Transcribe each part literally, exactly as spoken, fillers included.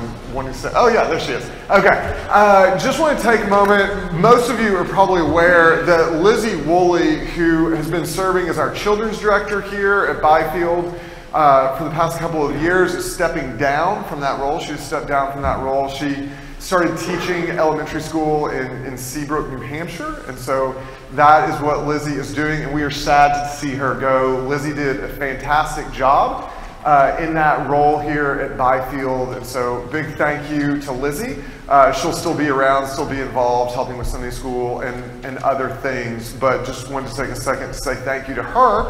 I'm wanting to say, oh yeah, there she is. Okay, uh, just want to take a moment. Most of you are probably aware that Lizzie Woolley, who has been serving as our children's director here at Byfield uh, for the past couple of years, is stepping down from that role. She's stepped down from that role. She started teaching elementary school in, in Seabrook, New Hampshire, and so that is what Lizzie is doing, and we are sad to see her go. Lizzie did a fantastic job Uh, in that role here at Byfield, and so big thank you to Lizzie. Uh, she'll still be around, still be involved, helping with Sunday school and, and other things, but just wanted to take a second to say thank you to her.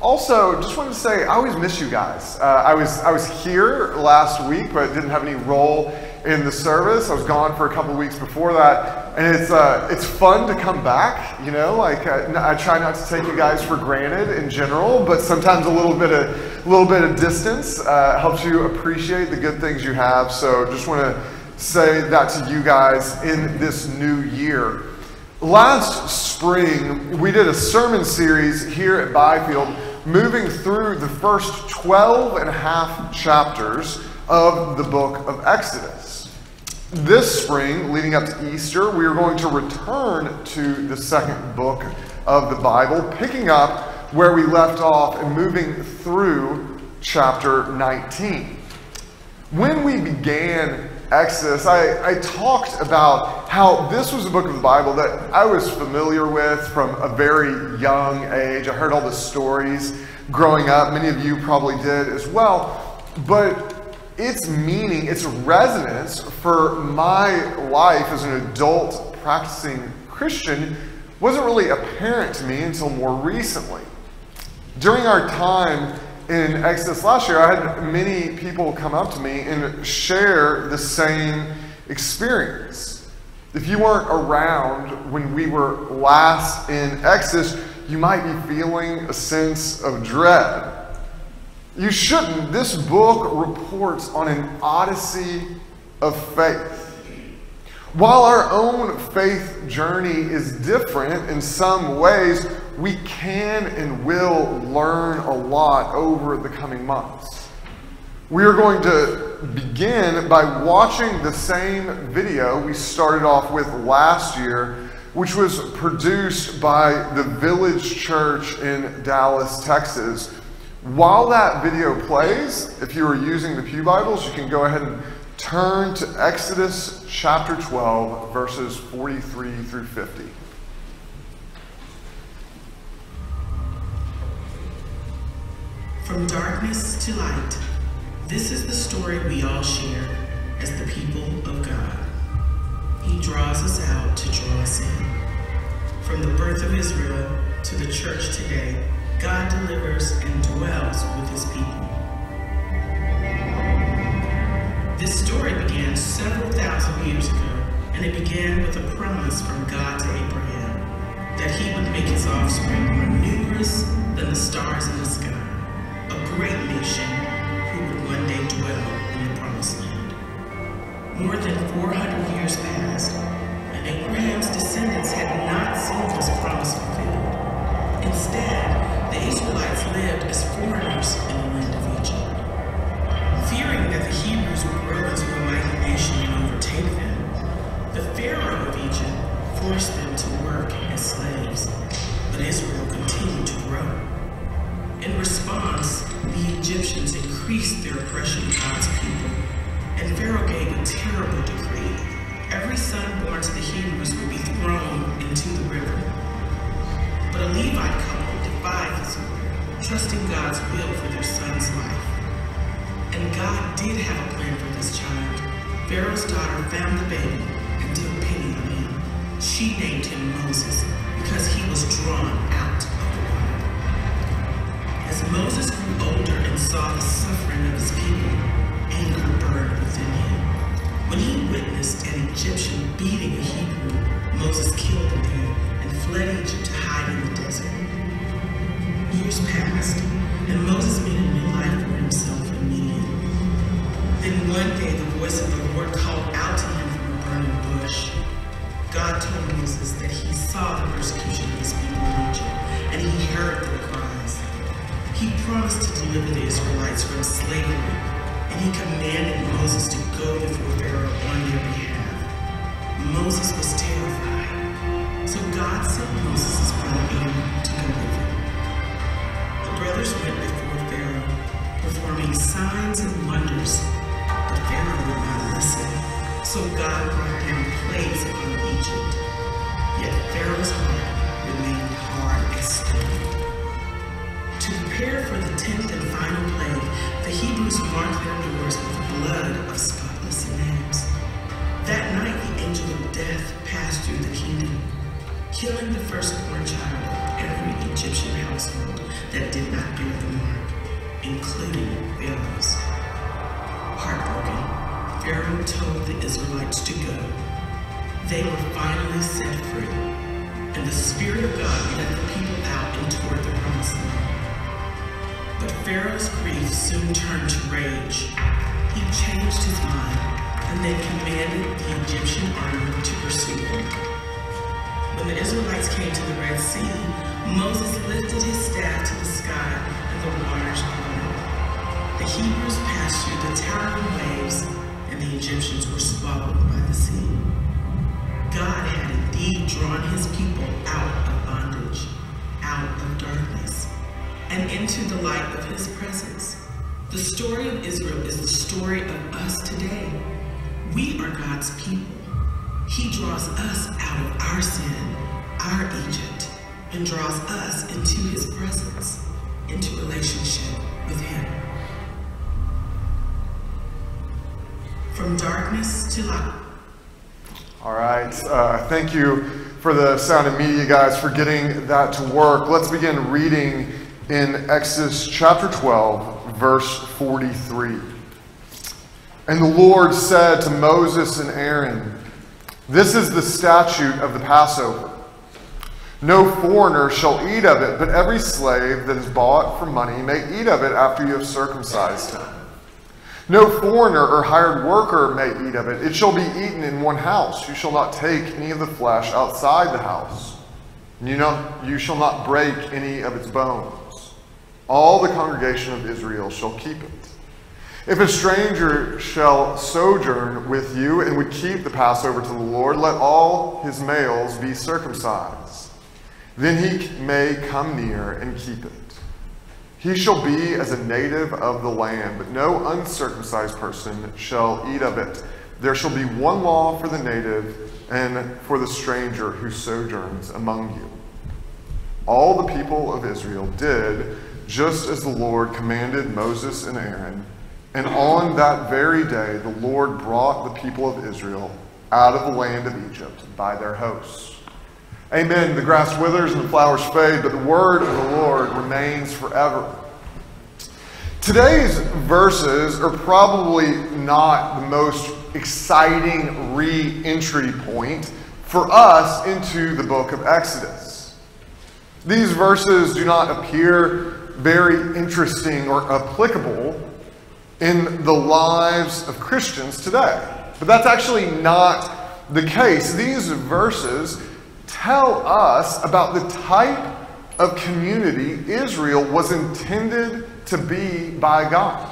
Also, just wanted to say I always miss you guys. Uh, I was I was here last week, but didn't have any role in the service. I was gone for a couple weeks before that, and it's uh, it's fun to come back, you know, like I, I try not to take you guys for granted in general, but sometimes a little bit of, little bit of distance uh, helps you appreciate the good things you have, so just want to say that to you guys in this new year. Last spring, we did a sermon series here at Byfield, moving through the first twelve and a half chapters of the book of Exodus. This spring, leading up to Easter, we are going to return to the second book of the Bible, picking up where we left off and moving through chapter nineteen. When we began Exodus, I, I talked about how this was a book of the Bible that I was familiar with from a very young age. I heard all the stories growing up. Many of you probably did as well, but its meaning, its resonance for my life as an adult practicing Christian wasn't really apparent to me until more recently. During our time in Exodus last year, I had many people come up to me and share the same experience. If you weren't around when we were last in Exodus, you might be feeling a sense of dread. You shouldn't. This book reports on an odyssey of faith. While our own faith journey is different in some ways, we can and will learn a lot over the coming months. We are going to begin by watching the same video we started off with last year, which was produced by the Village Church in Dallas, Texas. While that video plays, if you are using the Pew Bibles, you can go ahead and turn to Exodus chapter twelve, verses forty-three through fifty. From darkness to light, this is the story we all share as the people of God. He draws us out to draw us in. From the birth of Israel to the church today, God delivers and dwells with his people. This story began several thousand years ago, and it began with a promise from God to Abraham that he would make his offspring more numerous than the stars in the sky, a great nation who would one day dwell in the promised land. More than four hundred years passed, and Abraham's descendants had not seen this promise fulfilled. Instead, the Israelites lived as foreigners in the land of Egypt. Fearing that the Hebrews would grow into a mighty nation and overtake them, the Pharaoh of Egypt forced them to work as slaves, but Israel continued to grow. In response, the Egyptians increased their oppression of God's people, and Pharaoh gave a terrible decree. Every son born to the Hebrews would be thrown into the river. But a Levite couple defied his order, trusting God's will for their son's life. And God did have a plan for this child. Pharaoh's daughter found the baby and took pity on him. She named him Moses because he was drawn out of the water. As Moses grew older and saw the suffering of his people, anger burned within him. When he witnessed an Egyptian beating a Hebrew, Moses killed the man and fled Egypt to hide in the desert. Years passed, and Moses made a new life for himself in Midian. Then one day the voice of the Lord called out to him from a burning bush. God told Moses that he saw the persecution of his people in Egypt, and he heard their cries. He promised to deliver the Israelites from slavery, and he commanded Moses to go before Pharaoh on their behalf. Moses was terrified, so God sent Moses' brother Aaron to go with him. The brothers went before Pharaoh, performing signs and wonders, but Pharaoh would not listen, so God brought down plagues upon Egypt. Yet Pharaoh's heart remained hard as stone. To prepare for the tenth and final plague, the Hebrews marked their doors with the blood of spotless lambs. That night, the angel of death passed through the kingdom, killing the firstborn child of every Egyptian household that did not bear the mark, including Pharaoh's. Heartbroken, Pharaoh told the Israelites to go. They were finally set free, and the Spirit of God led the people out and toward the promised land. But Pharaoh's grief soon turned to rage. He changed his mind, and they commanded the Egyptian army to pursue them. When the Israelites came to the Red Sea, Moses lifted his staff to the sky, and the waters parted. The Hebrews passed through the towering waves, and the Egyptians were swallowed by the sea. God had indeed drawn his people out of bondage, out of darkness, and into the light of his presence. The story of Israel is the story of us today. We are God's people. He draws us out of our sin, our Egypt, and draws us into his presence, into relationship with him. From darkness to light. All right, uh, thank you for the sound and media guys for getting that to work. Let's begin reading in Exodus chapter twelve, verse forty-three. And the Lord said to Moses and Aaron, "This is the statute of the Passover. No foreigner shall eat of it, but every slave that is bought for money may eat of it after you have circumcised him. No foreigner or hired worker may eat of it. It shall be eaten in one house. You shall not take any of the flesh outside the house. You know, you shall not break any of its bones. All the congregation of Israel shall keep it. If a stranger shall sojourn with you and would keep the Passover to the Lord, let all his males be circumcised. Then he may come near and keep it. He shall be as a native of the land, but no uncircumcised person shall eat of it. There shall be one law for the native and for the stranger who sojourns among you." All the people of Israel did just as the Lord commanded Moses and Aaron, and on that very day the Lord brought the people of Israel out of the land of Egypt by their hosts. Amen. The grass withers and the flowers fade, but the word of the Lord remains forever. Today's verses are probably not the most exciting re-entry point for us into the book of Exodus. These verses do not appear very interesting or applicable in the lives of Christians today. But that's actually not the case. These verses tell us about the type of community Israel was intended to be by God.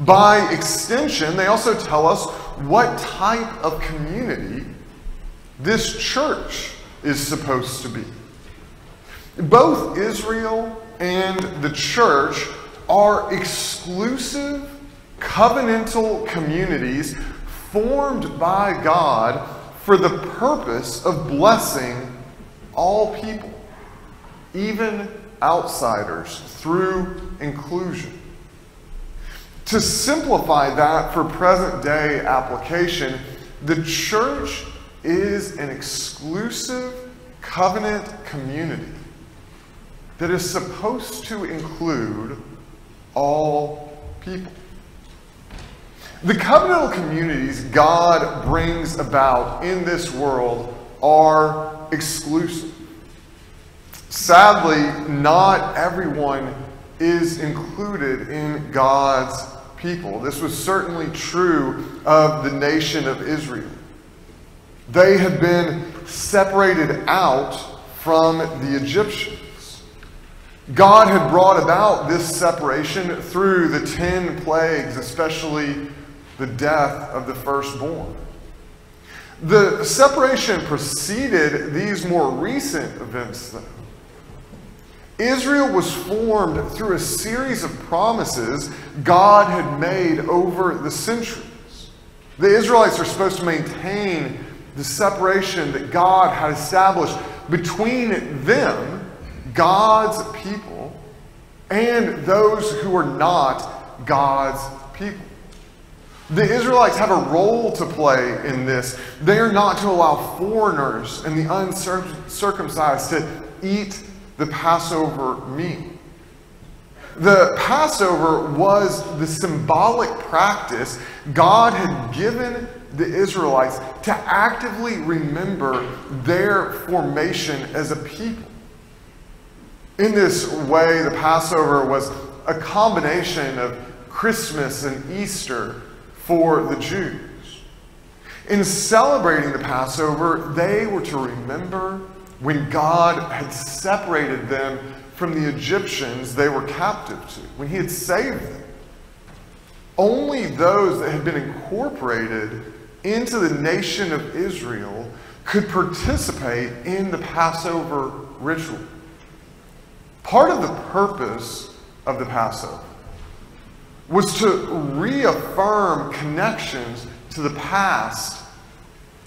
By extension, they also tell us what type of community this church is supposed to be. Both Israel and the church are exclusive covenantal communities formed by God for the purpose of blessing all people, even outsiders, through inclusion. To simplify that for present day application, the church is an exclusive covenant community that is supposed to include all people. The covenantal communities God brings about in this world are exclusive. Sadly, not everyone is included in God's people. This was certainly true of the nation of Israel. They had been separated out from the Egyptians. God had brought about this separation through the ten plagues, especially the death of the firstborn. The separation preceded these more recent events, though. Israel was formed through a series of promises God had made over the centuries. The Israelites are supposed to maintain the separation that God had established between them, God's people, and those who are not God's people. The Israelites have a role to play in this. They are not to allow foreigners and the uncircumcised to eat the Passover meal. The Passover was the symbolic practice God had given the Israelites to actively remember their formation as a people. In this way, the Passover was a combination of Christmas and Easter for the Jews. In celebrating the Passover, they were to remember when God had separated them from the Egyptians they were captive to, when he had saved them. Only those that had been incorporated into the nation of Israel could participate in the Passover ritual. Part of the purpose of the Passover was to reaffirm connections to the past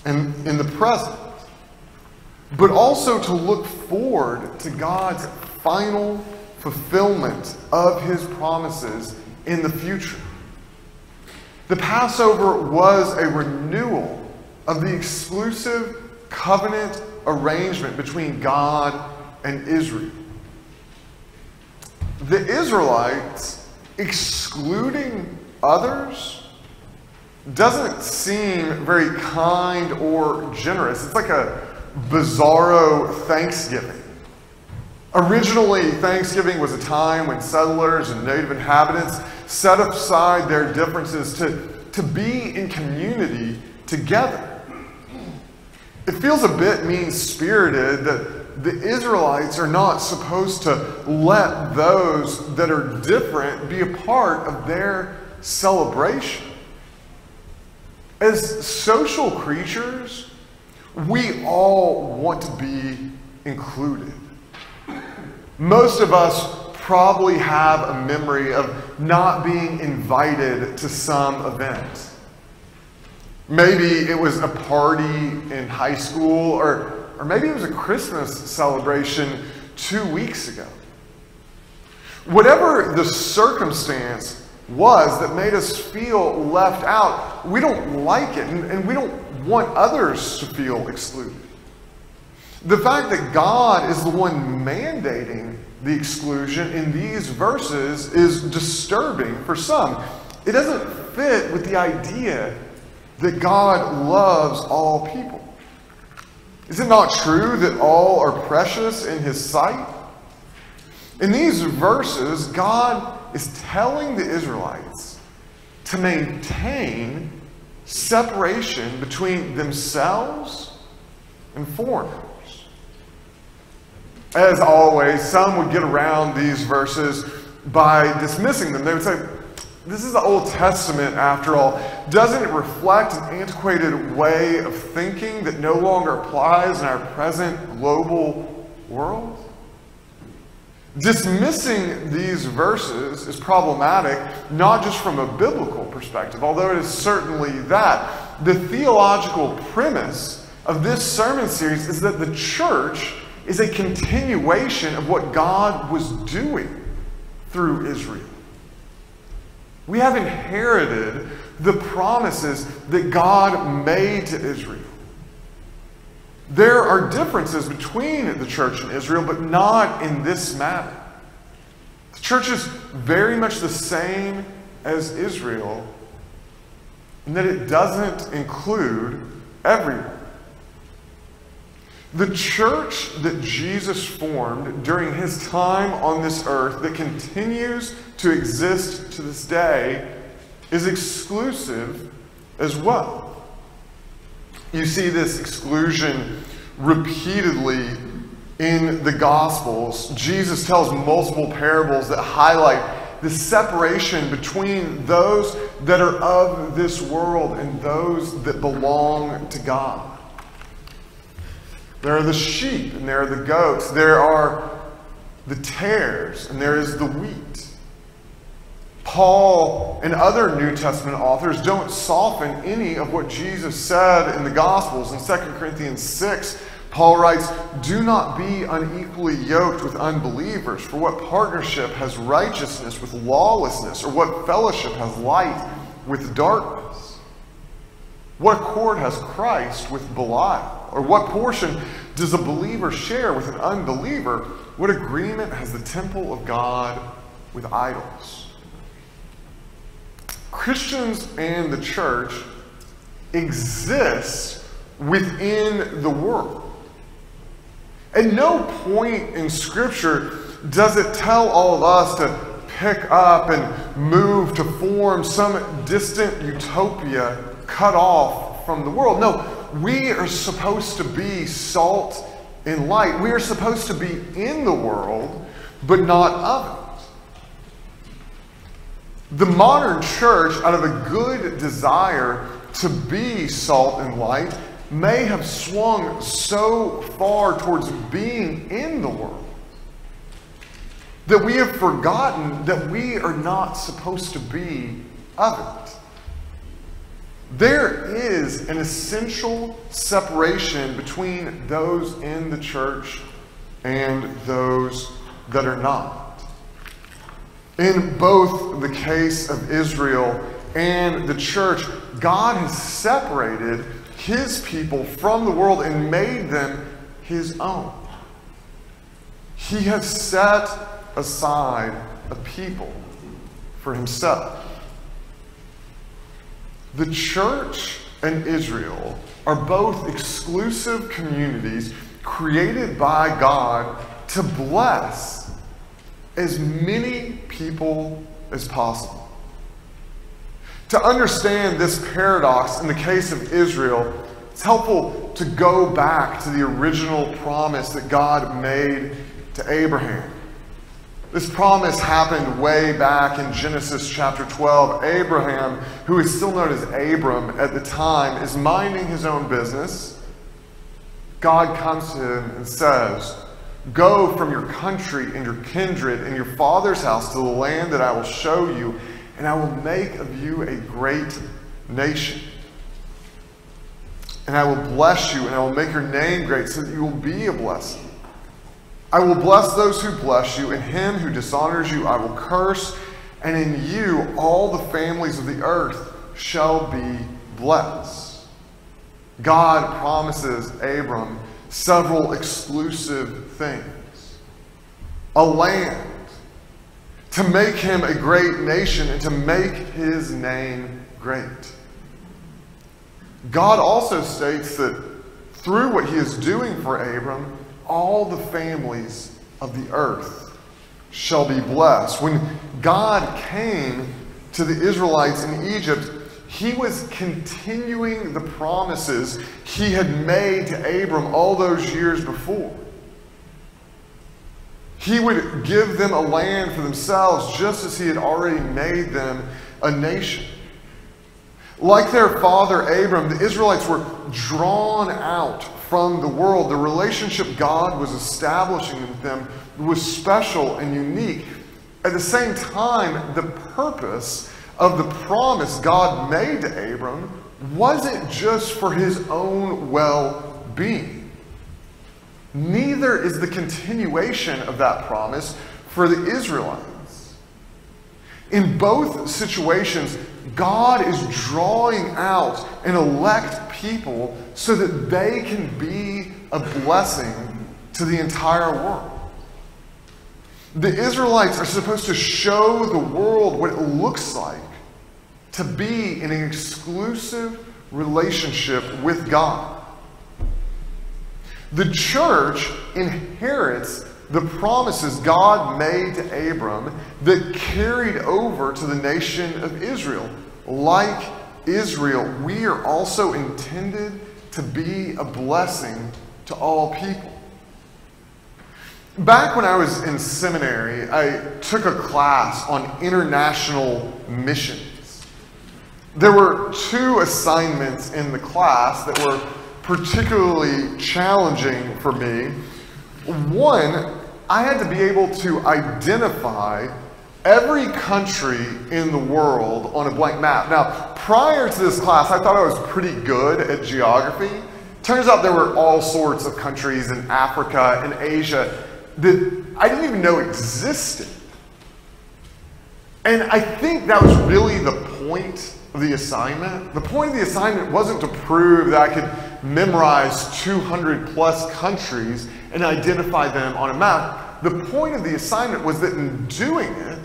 and in the present, but also to look forward to God's final fulfillment of his promises in the future. The Passover was a renewal of the exclusive covenant arrangement between God and Israel. The Israelites excluding others doesn't seem very kind or generous. It's like a bizarro Thanksgiving. Originally, Thanksgiving was a time when settlers and native inhabitants set aside their differences to, to be in community together. It feels a bit mean-spirited that the Israelites are not supposed to let those that are different be a part of their celebration. As social creatures, we all want to be included. Most of us probably have a memory of not being invited to some event. Maybe it was a party in high school, or, or maybe it was a Christmas celebration two weeks ago. Whatever the circumstance was that made us feel left out, we don't like it, and, and we don't want others to feel excluded. The fact that God is the one mandating the exclusion in these verses is disturbing for some. It doesn't fit with the idea that God loves all people. Is it not true that all are precious in his sight? In these verses, God is telling the Israelites to maintain separation between themselves and foreigners. As always, some would get around these verses by dismissing them. They would say, this is the Old Testament after all. Doesn't it reflect an antiquated way of thinking that no longer applies in our present global world? Dismissing these verses is problematic, not just from a biblical perspective, although it is certainly that. The theological premise of this sermon series is that the church is a continuation of what God was doing through Israel. We have inherited the promises that God made to Israel. There are differences between the church and Israel, but not in this matter. The church is very much the same as Israel in that it doesn't include everyone. The church that Jesus formed during his time on this earth that continues to exist to this day is exclusive as well. You see this exclusion repeatedly in the Gospels, Jesus tells multiple parables that highlight the separation between those that are of this world and those that belong to God. There are the sheep and there are the goats. There are the tares and there is the wheat. Paul and other New Testament authors don't soften any of what Jesus said in the Gospels. In Second Corinthians six, Paul writes, "Do not be unequally yoked with unbelievers, for what partnership has righteousness with lawlessness, or what fellowship has light with darkness? What accord has Christ with Belial? Or what portion does a believer share with an unbeliever? What agreement has the temple of God with idols?" Christians and the church exist within the world. At no point in Scripture does it tell all of us to pick up and move to form some distant utopia cut off from the world. No, we are supposed to be salt and light. We are supposed to be in the world, but not of it. The modern church, out of a good desire to be salt and light, may have swung so far towards being in the world that we have forgotten that we are not supposed to be of it. There is an essential separation between those in the church and those that are not. In both the case of Israel and the church, God has separated his people from the world and made them his own. He has set aside a people for himself. The church and Israel are both exclusive communities created by God to bless as many people as possible. To understand this paradox in the case of Israel, it's helpful to go back to the original promise that God made to Abraham. This promise happened way back in Genesis chapter twelve. Abraham, who is still known as Abram at the time, is minding his own business. God comes to him and says, "Go from your country and your kindred and your father's house to the land that I will show you, and I will make of you a great nation. And I will bless you, and I will make your name great so that you will be a blessing. I will bless those who bless you, and him who dishonors you I will curse, and in you all the families of the earth shall be blessed." God promises Abram several exclusive things: a land, to make him a great nation, and to make his name great. God also states that through what he is doing for Abram, all the families of the earth shall be blessed. When God came to the Israelites in Egypt, he was continuing the promises he had made to Abram all those years before. He would give them a land for themselves, just as he had already made them a nation. Like their father Abram, the Israelites were drawn out from the world. The relationship God was establishing with them was special and unique. At the same time, the purpose of the promise God made to Abram wasn't just for his own well-being. Neither is the continuation of that promise for the Israelites. In both situations, God is drawing out an elect people so that they can be a blessing to the entire world. The Israelites are supposed to show the world what it looks like to be in an exclusive relationship with God. The church inherits the promises God made to Abram that carried over to the nation of Israel. Like Israel, we are also intended to be a blessing to all people. Back when I was in seminary, I took a class on international missions. There were two assignments in the class that were particularly challenging for me. One, I had to be able to identify every country in the world on a blank map. Now, prior to this class, I thought I was pretty good at geography. Turns out there were all sorts of countries in Africa and Asia that I didn't even know existed. And I think that was really the point of the assignment. The point of the assignment wasn't to prove that I could memorize two hundred plus countries and identify them on a map. The point of the assignment was that in doing it,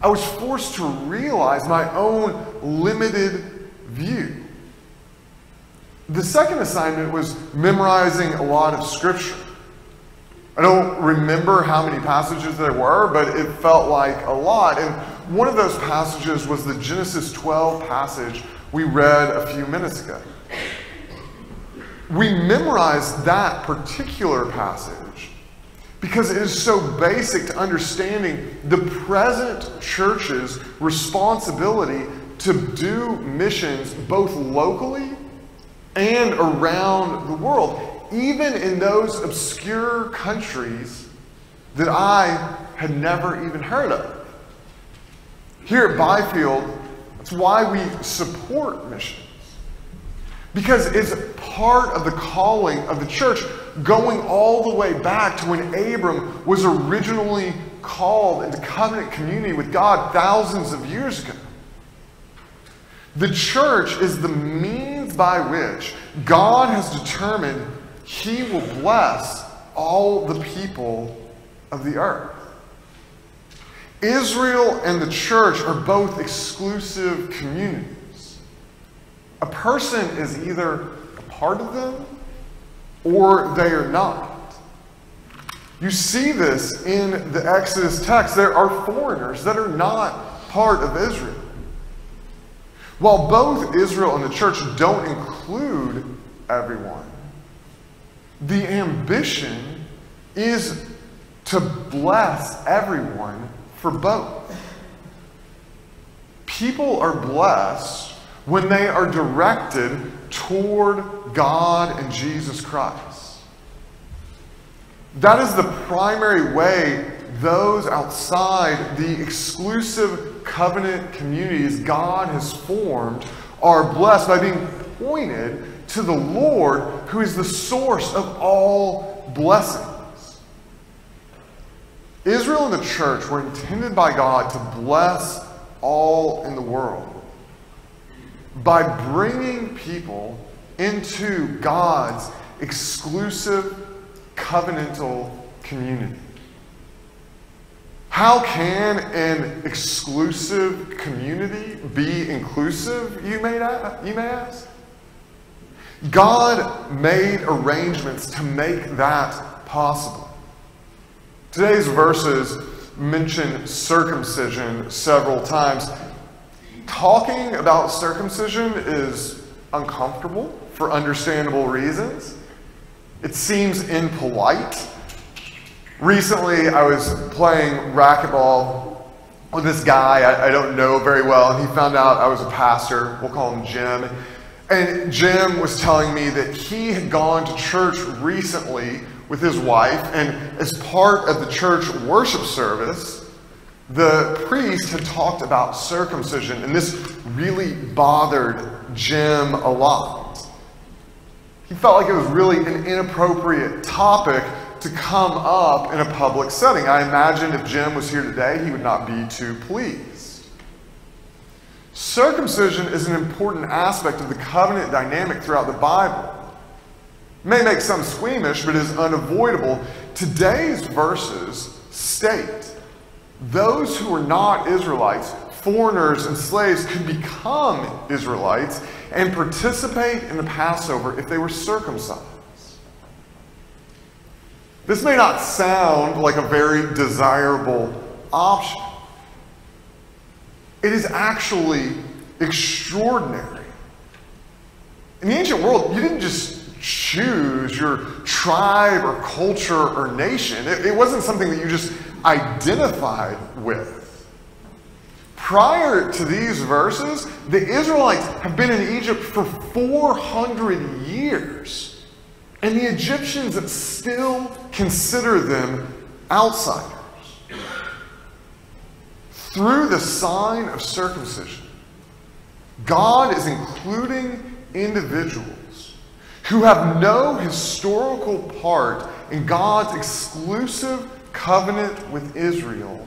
I was forced to realize my own limited view. The second assignment was memorizing a lot of scripture. I don't remember how many passages there were, but it felt like a lot. And one of those passages was the Genesis twelve passage we read a few minutes ago. We memorized that particular passage because it is so basic to understanding the present church's responsibility to do missions both locally and around the world, even in those obscure countries that I had never even heard of. Here at Byfield, that's why we support missions, because it's part of the calling of the church, going all the way back to when Abram was originally called into covenant community with God thousands of years ago. The church is the means by which God has determined He will bless all the people of the earth. Israel and the church are both exclusive communities. A person is either a part of them or they are not. You see this in the Exodus text. There are foreigners that are not part of Israel. While both Israel and the church don't include everyone, the ambition is to bless everyone for both. People are blessed when they are directed toward God and Jesus Christ. That is the primary way those outside the exclusive covenant communities God has formed are blessed, by being pointed to the Lord, who is the source of all blessings. Israel and the church were intended by God to bless all in the world by bringing people into God's exclusive covenantal community. How can an exclusive community be inclusive, you may ask? God made arrangements to make that possible. Today's verses mention circumcision several times. Talking about circumcision is uncomfortable for understandable reasons. It seems impolite. Recently, I was playing racquetball with this guy I, I don't know very well, and he found out I was a pastor. We'll call him Jim. And Jim was telling me that he had gone to church recently with his wife, and as part of the church worship service, the priest had talked about circumcision, and this really bothered Jim a lot. He felt like it was really an inappropriate topic to come up in a public setting. I imagine if Jim was here today, he would not be too pleased. Circumcision is an important aspect of the covenant dynamic throughout the Bible. It may make some squeamish, but is unavoidable. Today's verses state those who are not Israelites, foreigners and slaves, could become Israelites and participate in the Passover if they were circumcised. This may not sound like a very desirable option. It is actually extraordinary. In the ancient world, you didn't just choose your tribe or culture or nation. It, it wasn't something that you just identified with. Prior to these verses, the Israelites have been in Egypt for four hundred years, and the Egyptians still consider them outsiders. Through the sign of circumcision, God is including individuals who have no historical part in God's exclusive covenant with Israel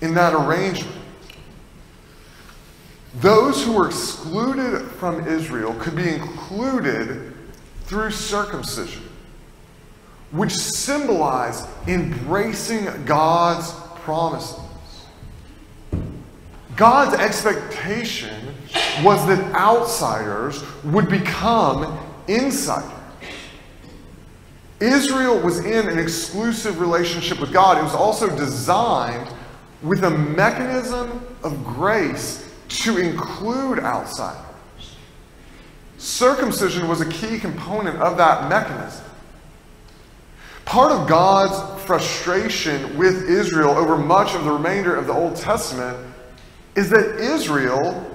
in that arrangement. Those who were excluded from Israel could be included through circumcision, which symbolized embracing God's promises. God's expectation was that outsiders would become insiders. Israel was in an exclusive relationship with God. It was also designed with a mechanism of grace to include outsiders. Circumcision was a key component of that mechanism. Part of God's frustration with Israel over much of the remainder of the Old Testament is that Israel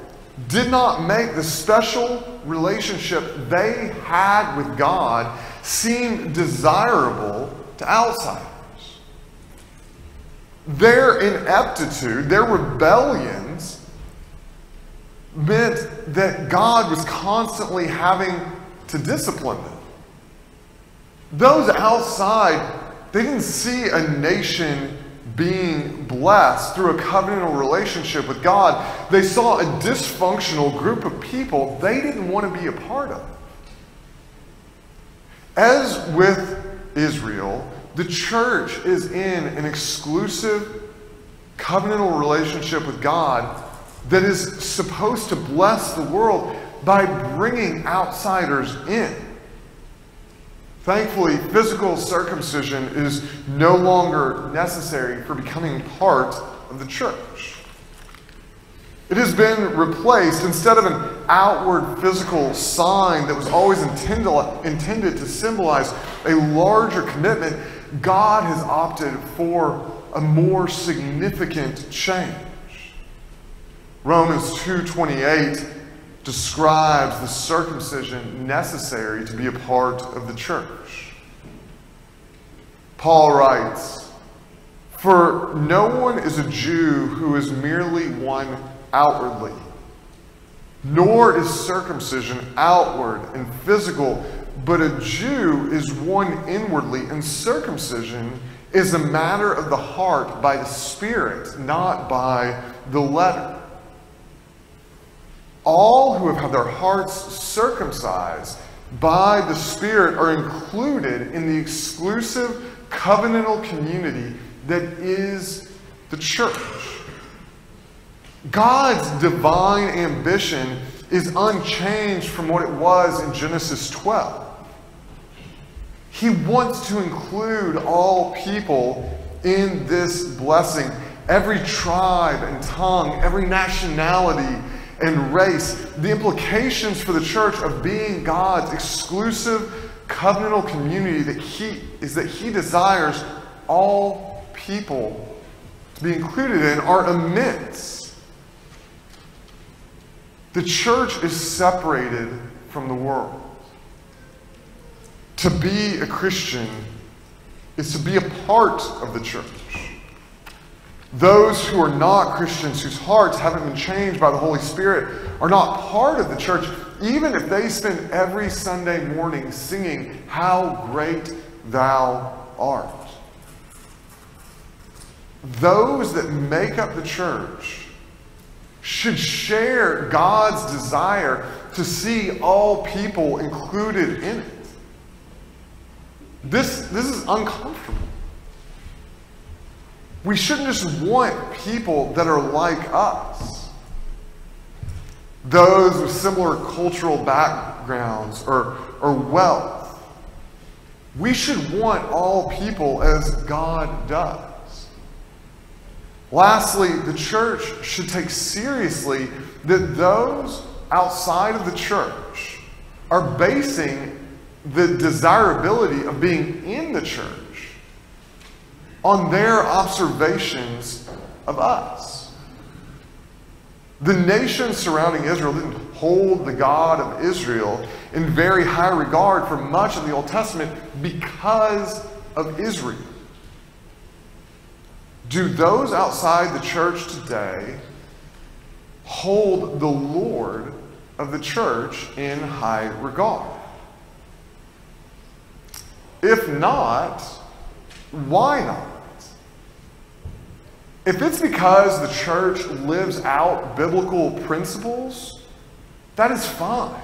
did not make the special relationship they had with God seem desirable to outsiders. Their ineptitude, their rebellions, meant that God was constantly having to discipline them. Those outside, they didn't see a nation being blessed through a covenantal relationship with God. They saw a dysfunctional group of people they didn't want to be a part of. As with Israel, the church is in an exclusive covenantal relationship with God that is supposed to bless the world by bringing outsiders in. Thankfully, physical circumcision is no longer necessary for becoming part of the church. It has been replaced, instead of an outward physical sign that was always intended to symbolize a larger commitment, God has opted for a more significant change. Romans two twenty-eight describes the circumcision necessary to be a part of the church. Paul writes, "For no one is a Jew who is merely one outwardly, nor is circumcision outward and physical, but a Jew is one inwardly, and circumcision is a matter of the heart by the Spirit, not by the letter. All who have had their hearts circumcised by the Spirit are included in the exclusive covenantal community that is the church." God's divine ambition is unchanged from what it was in Genesis twelve. He wants to include all people in this blessing, every tribe and tongue, every nationality and race. The implications for the church of being God's exclusive covenantal community that he, is that he desires all people to be included in are immense. The church is separated from the world. To be a Christian is to be a part of the church. Those who are not Christians, whose hearts haven't been changed by the Holy Spirit, are not part of the church, even if they spend every Sunday morning singing, "How Great Thou Art." Those that make up the church should share God's desire to see all people included in it. This, this is uncomfortable. We shouldn't just want people that are like us. Those with similar cultural backgrounds or, or wealth. We should want all people as God does. Lastly, the church should take seriously that those outside of the church are basing the desirability of being in the church on their observations of us. The nations surrounding Israel didn't hold the God of Israel in very high regard for much of the Old Testament because of Israel. Do those outside the church today hold the Lord of the church in high regard? If not, why not? If it's because the church lives out biblical principles, that is fine.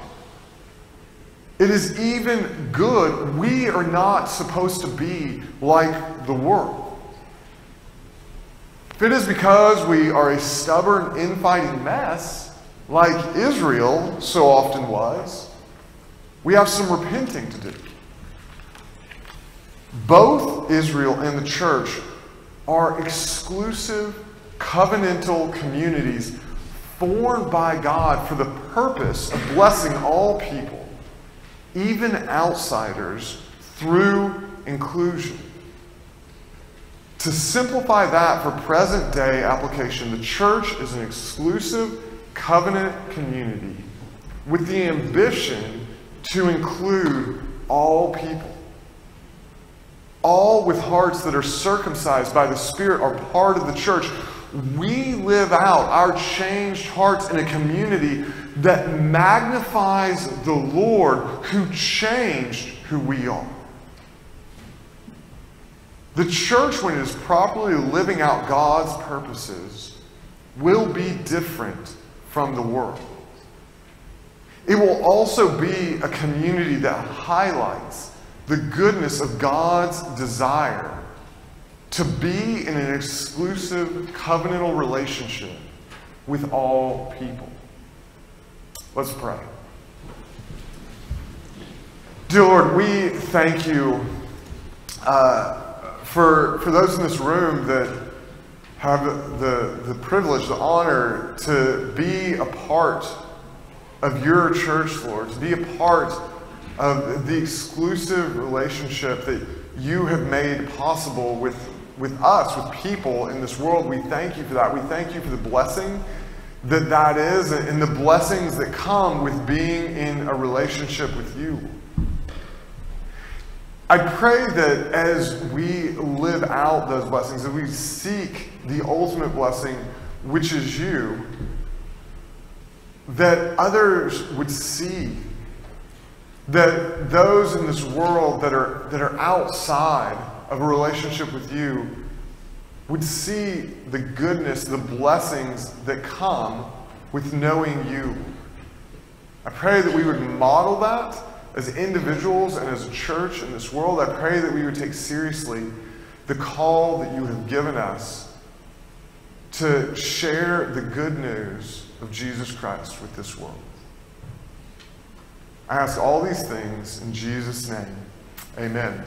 It is even good. We are not supposed to be like the world. If it is because we are a stubborn, infighting mess, like Israel so often was, we have some repenting to do. Both Israel and the church are exclusive, covenantal communities formed by God for the purpose of blessing all people, even outsiders, through inclusion. To simplify that for present day application, the church is an exclusive covenant community with the ambition to include all people. All with hearts that are circumcised by the Spirit are part of the church. We live out our changed hearts in a community that magnifies the Lord who changed who we are. The church, when it is properly living out God's purposes, will be different from the world. It will also be a community that highlights the goodness of God's desire to be in an exclusive covenantal relationship with all people. Let's pray. Dear Lord, we thank you uh, For, for those in this room that have the, the privilege, the honor to be a part of your church, Lord, to be a part of the exclusive relationship that you have made possible with, with us, with people in this world. We thank you for that. We thank you for the blessing that that is and the blessings that come with being in a relationship with you. I pray that as we live out those blessings, that we seek the ultimate blessing, which is you, that others would see that those in this world that are, that are outside of a relationship with you would see the goodness, the blessings that come with knowing you. I pray that we would model that as individuals and as a church in this world. I pray that we would take seriously the call that you have given us to share the good news of Jesus Christ with this world. I ask all these things in Jesus' name. Amen.